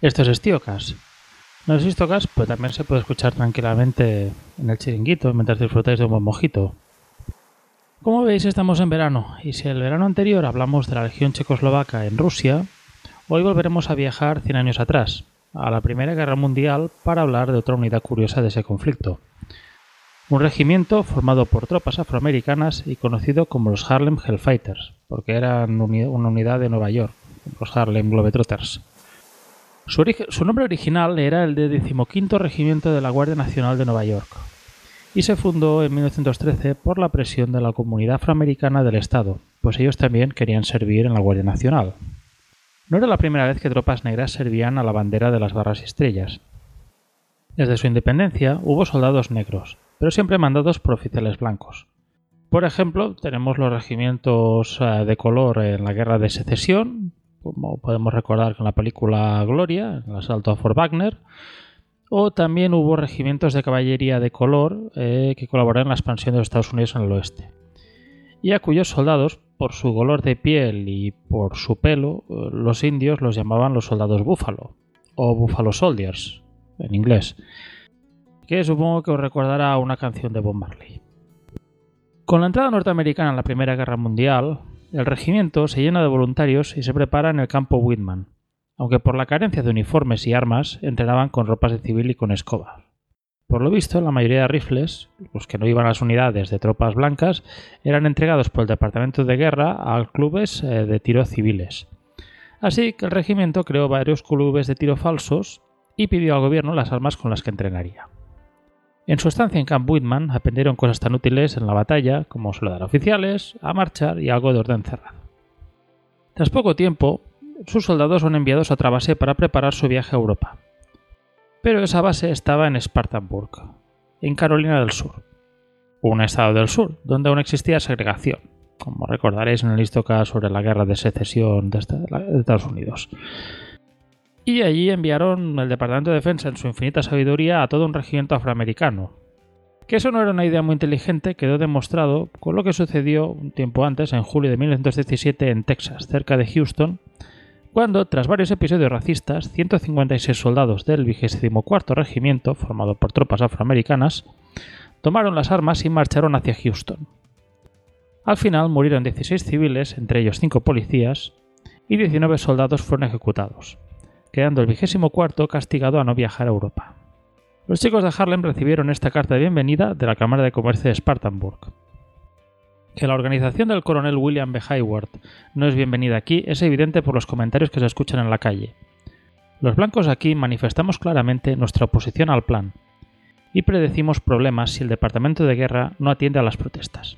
Esto es Estíocast. No es Histocast, pero también se puede escuchar tranquilamente en el chiringuito mientras disfrutáis de un buen mojito. Como veis, estamos en verano, y si el verano anterior hablamos de la Legión Checoslovaca en Rusia, hoy volveremos a viajar 100 años atrás, a la Primera Guerra Mundial, para hablar de otra unidad curiosa de ese conflicto. Un regimiento formado por tropas afroamericanas y conocido como los Harlem Hellfighters, porque eran una unidad de Nueva York, los Harlem Globetrotters. Su nombre original era el de XV Regimiento de la Guardia Nacional de Nueva York y se fundó en 1913 por la presión de la comunidad afroamericana del Estado, pues ellos también querían servir en la Guardia Nacional. No era la primera vez que tropas negras servían a la bandera de las Barras y Estrellas. Desde su independencia hubo soldados negros, pero siempre mandados por oficiales blancos. Por ejemplo, tenemos los regimientos de color en la Guerra de Secesión, como podemos recordar con la película Gloria, el asalto a Fort Wagner, o también hubo regimientos de caballería de color que colaboraron en la expansión de los Estados Unidos en el oeste, y a cuyos soldados, por su color de piel y por su pelo, los indios los llamaban los soldados búfalo, o Buffalo Soldiers, en inglés, que supongo que os recordará una canción de Bob Marley. Con la entrada norteamericana en la Primera Guerra Mundial, el regimiento se llena de voluntarios y se prepara en el campo Whitman, aunque por la carencia de uniformes y armas entrenaban con ropas de civil y con escobas. Por lo visto, la mayoría de rifles, los que no iban a las unidades de tropas blancas, eran entregados por el Departamento de Guerra a clubes de tiro civiles. Así que el regimiento creó varios clubes de tiro falsos y pidió al gobierno las armas con las que entrenaría. En su estancia en Camp Whitman aprendieron cosas tan útiles en la batalla como soldar oficiales, a marchar y algo de orden cerrado. Tras poco tiempo, sus soldados son enviados a otra base para preparar su viaje a Europa. Pero esa base estaba en Spartanburg, en Carolina del Sur, un estado del sur donde aún existía segregación, como recordaréis en el Histocast sobre la Guerra de Secesión de Estados Unidos. Y allí enviaron el Departamento de Defensa en su infinita sabiduría a todo un regimiento afroamericano. Que eso no era una idea muy inteligente quedó demostrado con lo que sucedió un tiempo antes, en julio de 1917, en Texas, cerca de Houston, cuando, tras varios episodios racistas, 156 soldados del 24º Regimiento, formado por tropas afroamericanas, tomaron las armas y marcharon hacia Houston. Al final murieron 16 civiles, entre ellos 5 policías, y 19 soldados fueron ejecutados, quedando el 24º castigado a no viajar a Europa. Los chicos de Harlem recibieron esta carta de bienvenida de la Cámara de Comercio de Spartanburg. Que la organización del coronel William B. Hayward no es bienvenida aquí es evidente por los comentarios que se escuchan en la calle. Los blancos aquí manifestamos claramente nuestra oposición al plan y predecimos problemas si el Departamento de Guerra no atiende a las protestas.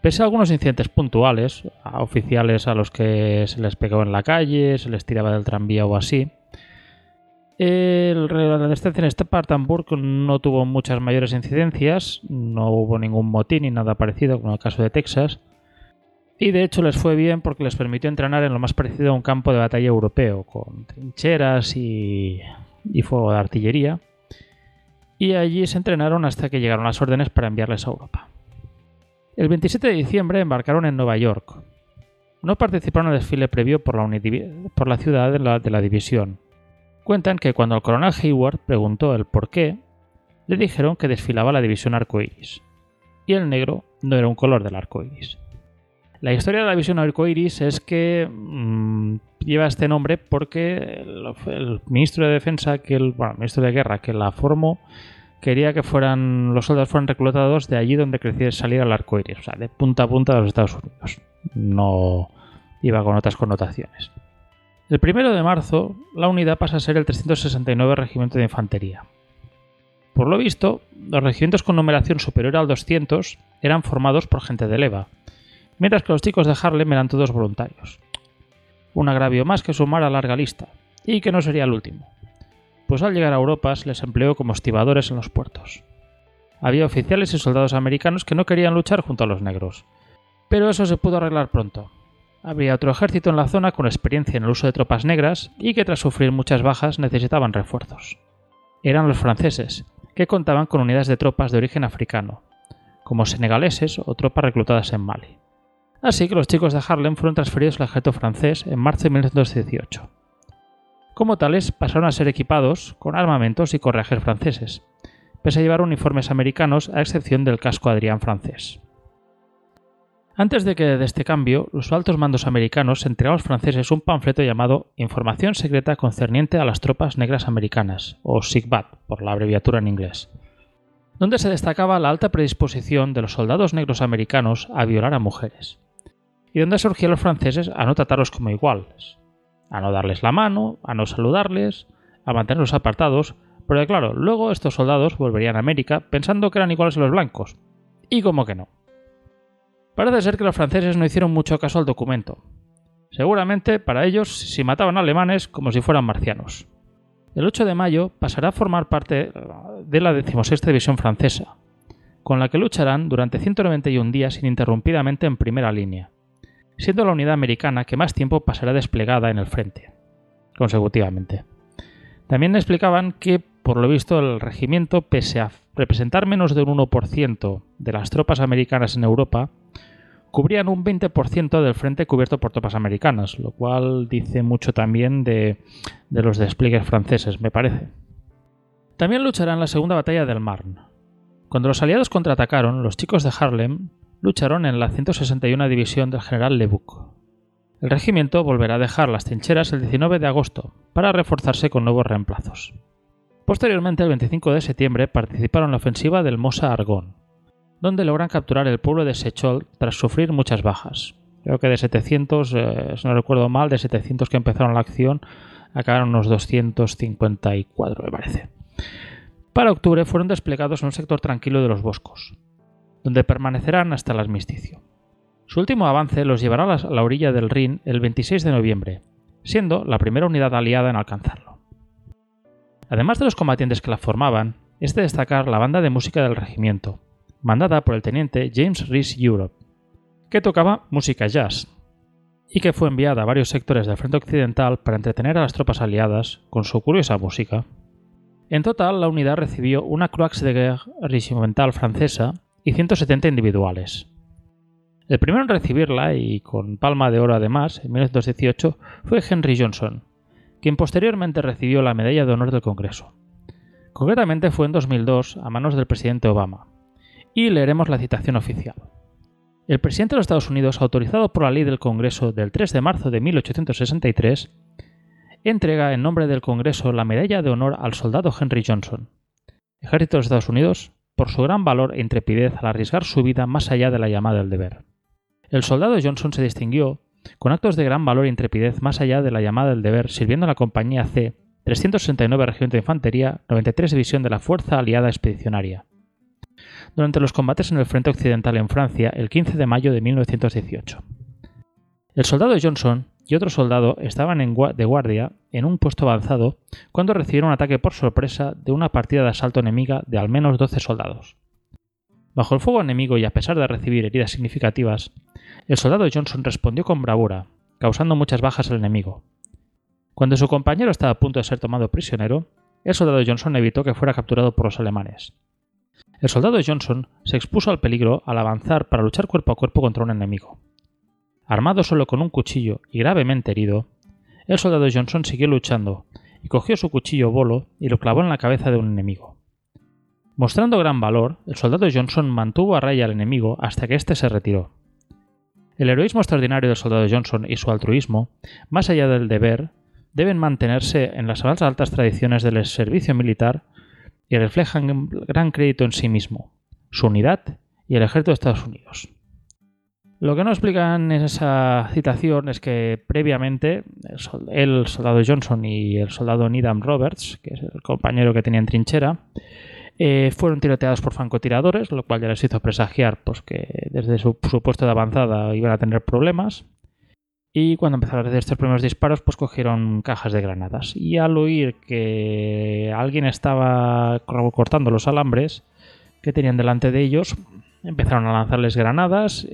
Pese a algunos incidentes puntuales, a oficiales a los que se les pegó en la calle, se les tiraba del tranvía o así, la estancia en Spartanburg no tuvo muchas mayores incidencias, no hubo ningún motín ni nada parecido como en el caso de Texas, y de hecho les fue bien porque les permitió entrenar en lo más parecido a un campo de batalla europeo, con trincheras y fuego de artillería, y allí se entrenaron hasta que llegaron las órdenes para enviarles a Europa. El 27 de diciembre embarcaron en Nueva York. No participaron en el desfile previo por la ciudad de la división. Cuentan que cuando el coronel Hayward preguntó el por qué, le dijeron que desfilaba la división Arcoíris, y el negro no era un color del arcoíris. La historia de la división Arcoíris es que lleva este nombre porque el ministro de Defensa, el ministro de Guerra que la formó, quería que los soldados fueran reclutados de allí donde creciera salir al arcoíris, o sea, de punta a punta de los Estados Unidos. No iba con otras connotaciones. El 1 de marzo, la unidad pasa a ser el 369º Regimiento de Infantería. Por lo visto, los regimientos con numeración superior al 200 eran formados por gente de leva, mientras que los chicos de Harlem eran todos voluntarios. Un agravio más que sumar a larga lista, y que no sería el último, pues al llegar a Europa se les empleó como estibadores en los puertos. Había oficiales y soldados americanos que no querían luchar junto a los negros, pero eso se pudo arreglar pronto. Habría otro ejército en la zona con experiencia en el uso de tropas negras y que tras sufrir muchas bajas necesitaban refuerzos. Eran los franceses, que contaban con unidades de tropas de origen africano, como senegaleses o tropas reclutadas en Mali. Así que los chicos de Harlem fueron transferidos al ejército francés en marzo de 1918. Como tales, pasaron a ser equipados con armamentos y correajes franceses, pese a llevar uniformes americanos a excepción del casco Adrián francés. Antes de este cambio, los altos mandos americanos entregaron a los franceses un panfleto llamado Información secreta concerniente a las tropas negras americanas, o SIGBAT, por la abreviatura en inglés, donde se destacaba la alta predisposición de los soldados negros americanos a violar a mujeres, y donde surgían los franceses a no tratarlos como iguales, a no darles la mano, a no saludarles, a mantenerlos apartados, porque claro, luego estos soldados volverían a América pensando que eran iguales a los blancos, y como que no. Parece ser que los franceses no hicieron mucho caso al documento. Seguramente, para ellos, si mataban a alemanes como si fueran marcianos. El 8 de mayo pasará a formar parte de la XVI División Francesa, con la que lucharán durante 191 días ininterrumpidamente en primera línea, siendo la unidad americana que más tiempo pasará desplegada en el frente, consecutivamente. También explicaban que, por lo visto, el regimiento, pese a representar menos de un 1% de las tropas americanas en Europa, cubrían un 20% del frente cubierto por tropas americanas, lo cual dice mucho también de los despliegues franceses, me parece. También lucharán la segunda batalla del Marne. Cuando los aliados contraatacaron, los chicos de Harlem lucharon en la 161ª División del General Lebouc. El regimiento volverá a dejar las trincheras el 19 de agosto para reforzarse con nuevos reemplazos. Posteriormente, el 25 de septiembre, participaron en la ofensiva del Mosa Argón, donde logran capturar el pueblo de Sechol tras sufrir muchas bajas. Creo que de 700, si no recuerdo mal, de 700 que empezaron la acción, acabaron unos 254, me parece. Para octubre fueron desplegados en un sector tranquilo de los boscos, donde permanecerán hasta el armisticio. Su último avance los llevará a la orilla del Rin el 26 de noviembre, siendo la primera unidad aliada en alcanzarlo. Además de los combatientes que la formaban, es de destacar la banda de música del regimiento, mandada por el teniente James Rhys Europe, que tocaba música jazz, y que fue enviada a varios sectores del frente occidental para entretener a las tropas aliadas con su curiosa música. En total, la unidad recibió una Croix de Guerre regimental francesa y 170 individuales. El primero en recibirla, y con palma de oro además, en 1918, fue Henry Johnson, quien posteriormente recibió la Medalla de Honor del Congreso. Concretamente fue en 2002 a manos del presidente Obama, y leeremos la citación oficial. El presidente de los Estados Unidos, autorizado por la ley del Congreso del 3 de marzo de 1863, entrega en nombre del Congreso la Medalla de Honor al soldado Henry Johnson, ejército de los Estados Unidos, por su gran valor e intrepidez al arriesgar su vida más allá de la llamada del deber. El soldado Johnson se distinguió con actos de gran valor e intrepidez más allá de la llamada del deber, sirviendo en la compañía C, 369º Regimiento de Infantería, 93 División de la Fuerza Aliada Expedicionaria, durante los combates en el frente occidental en Francia el 15 de mayo de 1918. El soldado Johnson y otro soldado estaban de guardia en un puesto avanzado cuando recibieron un ataque por sorpresa de una partida de asalto enemiga de al menos 12 soldados. Bajo el fuego enemigo y a pesar de recibir heridas significativas, el soldado Johnson respondió con bravura, causando muchas bajas al enemigo. Cuando su compañero estaba a punto de ser tomado prisionero, el soldado Johnson evitó que fuera capturado por los alemanes. El soldado Johnson se expuso al peligro al avanzar para luchar cuerpo a cuerpo contra un enemigo. Armado solo con un cuchillo y gravemente herido, el soldado Johnson siguió luchando y cogió su cuchillo bolo y lo clavó en la cabeza de un enemigo. Mostrando gran valor, el soldado Johnson mantuvo a raya al enemigo hasta que éste se retiró. El heroísmo extraordinario del soldado Johnson y su altruismo, más allá del deber, deben mantenerse en las más altas tradiciones del servicio militar y reflejan gran crédito en sí mismo, su unidad y el ejército de Estados Unidos. Lo que no explican en esa citación es que previamente el soldado Johnson y el soldado Needham Roberts, que es el compañero que tenía en trinchera, fueron tiroteados por francotiradores, lo cual ya les hizo presagiar pues, que desde su puesto de avanzada iban a tener problemas. Y cuando empezaron a hacer estos primeros disparos, pues cogieron cajas de granadas. Y al oír que alguien estaba cortando los alambres que tenían delante de ellos, empezaron a lanzarles granadas.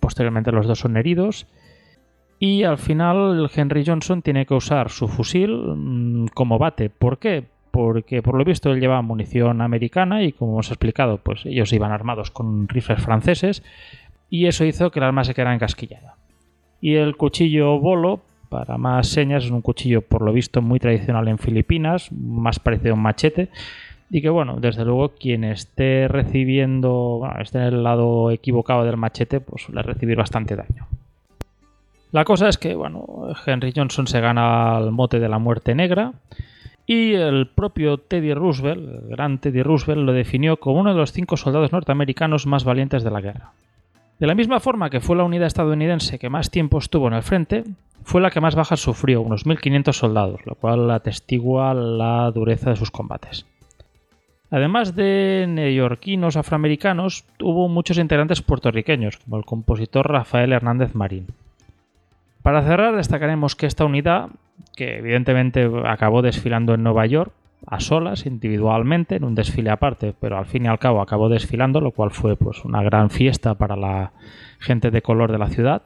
Posteriormente los dos son heridos. Y al final Henry Johnson tiene que usar su fusil como bate. ¿Por qué? Porque por lo visto él llevaba munición americana y, como os he explicado, pues ellos iban armados con rifles franceses y eso hizo que el arma se quedara encasquillada. Y el cuchillo bolo Para más señas, es un cuchillo por lo visto muy tradicional en Filipinas, más parecido a un machete. Y que bueno, desde luego quien esté recibiendo, bueno, esté en el lado equivocado del machete, pues suele recibir bastante daño. La cosa es que bueno, Henry Johnson se gana el mote de la muerte negra y el propio Teddy Roosevelt, el gran Teddy Roosevelt, lo definió como uno de los 5 soldados norteamericanos más valientes de la guerra. De la misma forma que fue la unidad estadounidense que más tiempo estuvo en el frente, fue la que más bajas sufrió, unos 1.500 soldados, lo cual atestigua la dureza de sus combates. Además de neoyorquinos afroamericanos, hubo muchos integrantes puertorriqueños, como el compositor Rafael Hernández Marín. Para cerrar, destacaremos que esta unidad, que evidentemente acabó desfilando en Nueva York, a solas, individualmente, en un desfile aparte, pero al fin y al cabo acabó desfilando, lo cual fue pues una gran fiesta para la gente de color de la ciudad,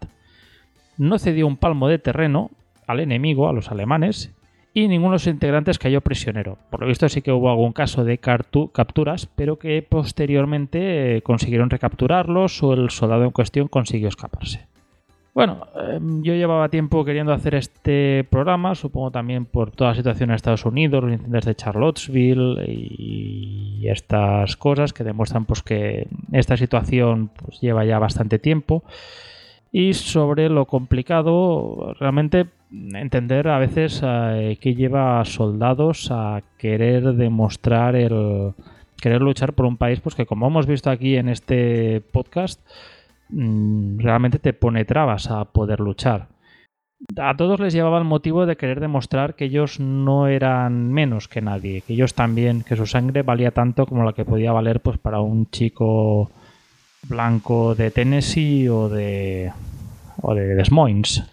no cedió un palmo de terreno al enemigo, a los alemanes, y ninguno de los integrantes cayó prisionero. Por lo visto sí que hubo algún caso de capturas, pero que posteriormente consiguieron recapturarlos o el soldado en cuestión consiguió escaparse. Bueno, yo llevaba tiempo queriendo hacer este programa, supongo también por toda la situación en Estados Unidos, los incendios de Charlottesville y estas cosas que demuestran pues, que esta situación pues, lleva ya bastante tiempo. Y sobre lo complicado, realmente entender a veces qué lleva a soldados a querer demostrar querer luchar por un país pues que, como hemos visto aquí en este podcast, realmente te pone trabas a poder luchar. A todos les llevaba el motivo de querer demostrar que ellos no eran menos que nadie, que ellos también, que su sangre valía tanto como la que podía valer pues para un chico blanco de Tennessee o de Des Moines.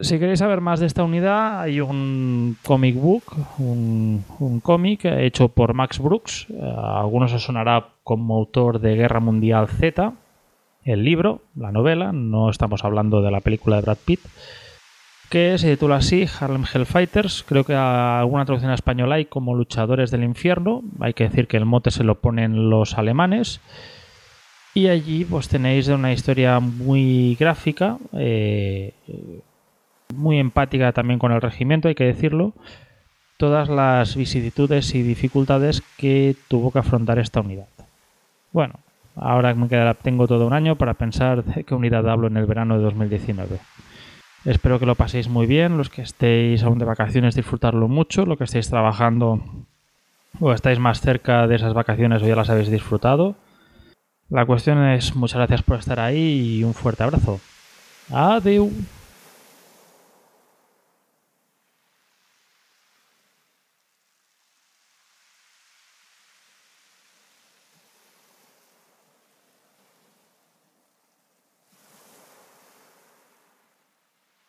Si queréis saber más de esta unidad, hay un comic book, un cómic hecho por Max Brooks. A algunos os sonará como autor de Guerra Mundial Z. El libro, la novela, no estamos hablando de la película de Brad Pitt, que se titula así, Harlem Hellfighters. Creo que alguna traducción a español hay como Luchadores del Infierno. Hay que decir que el mote se lo ponen los alemanes. Y allí pues tenéis una historia muy gráfica, muy empática también con el regimiento, hay que decirlo, todas las vicisitudes y dificultades que tuvo que afrontar esta unidad. Bueno, ahora me quedará, tengo todo un año para pensar de qué unidad hablo en el verano de 2019. Espero que lo paséis muy bien, los que estéis aún de vacaciones disfrutarlo mucho, los que estéis trabajando o estáis más cerca de esas vacaciones o ya las habéis disfrutado. La cuestión es, muchas gracias por estar ahí y un fuerte abrazo. Adiós.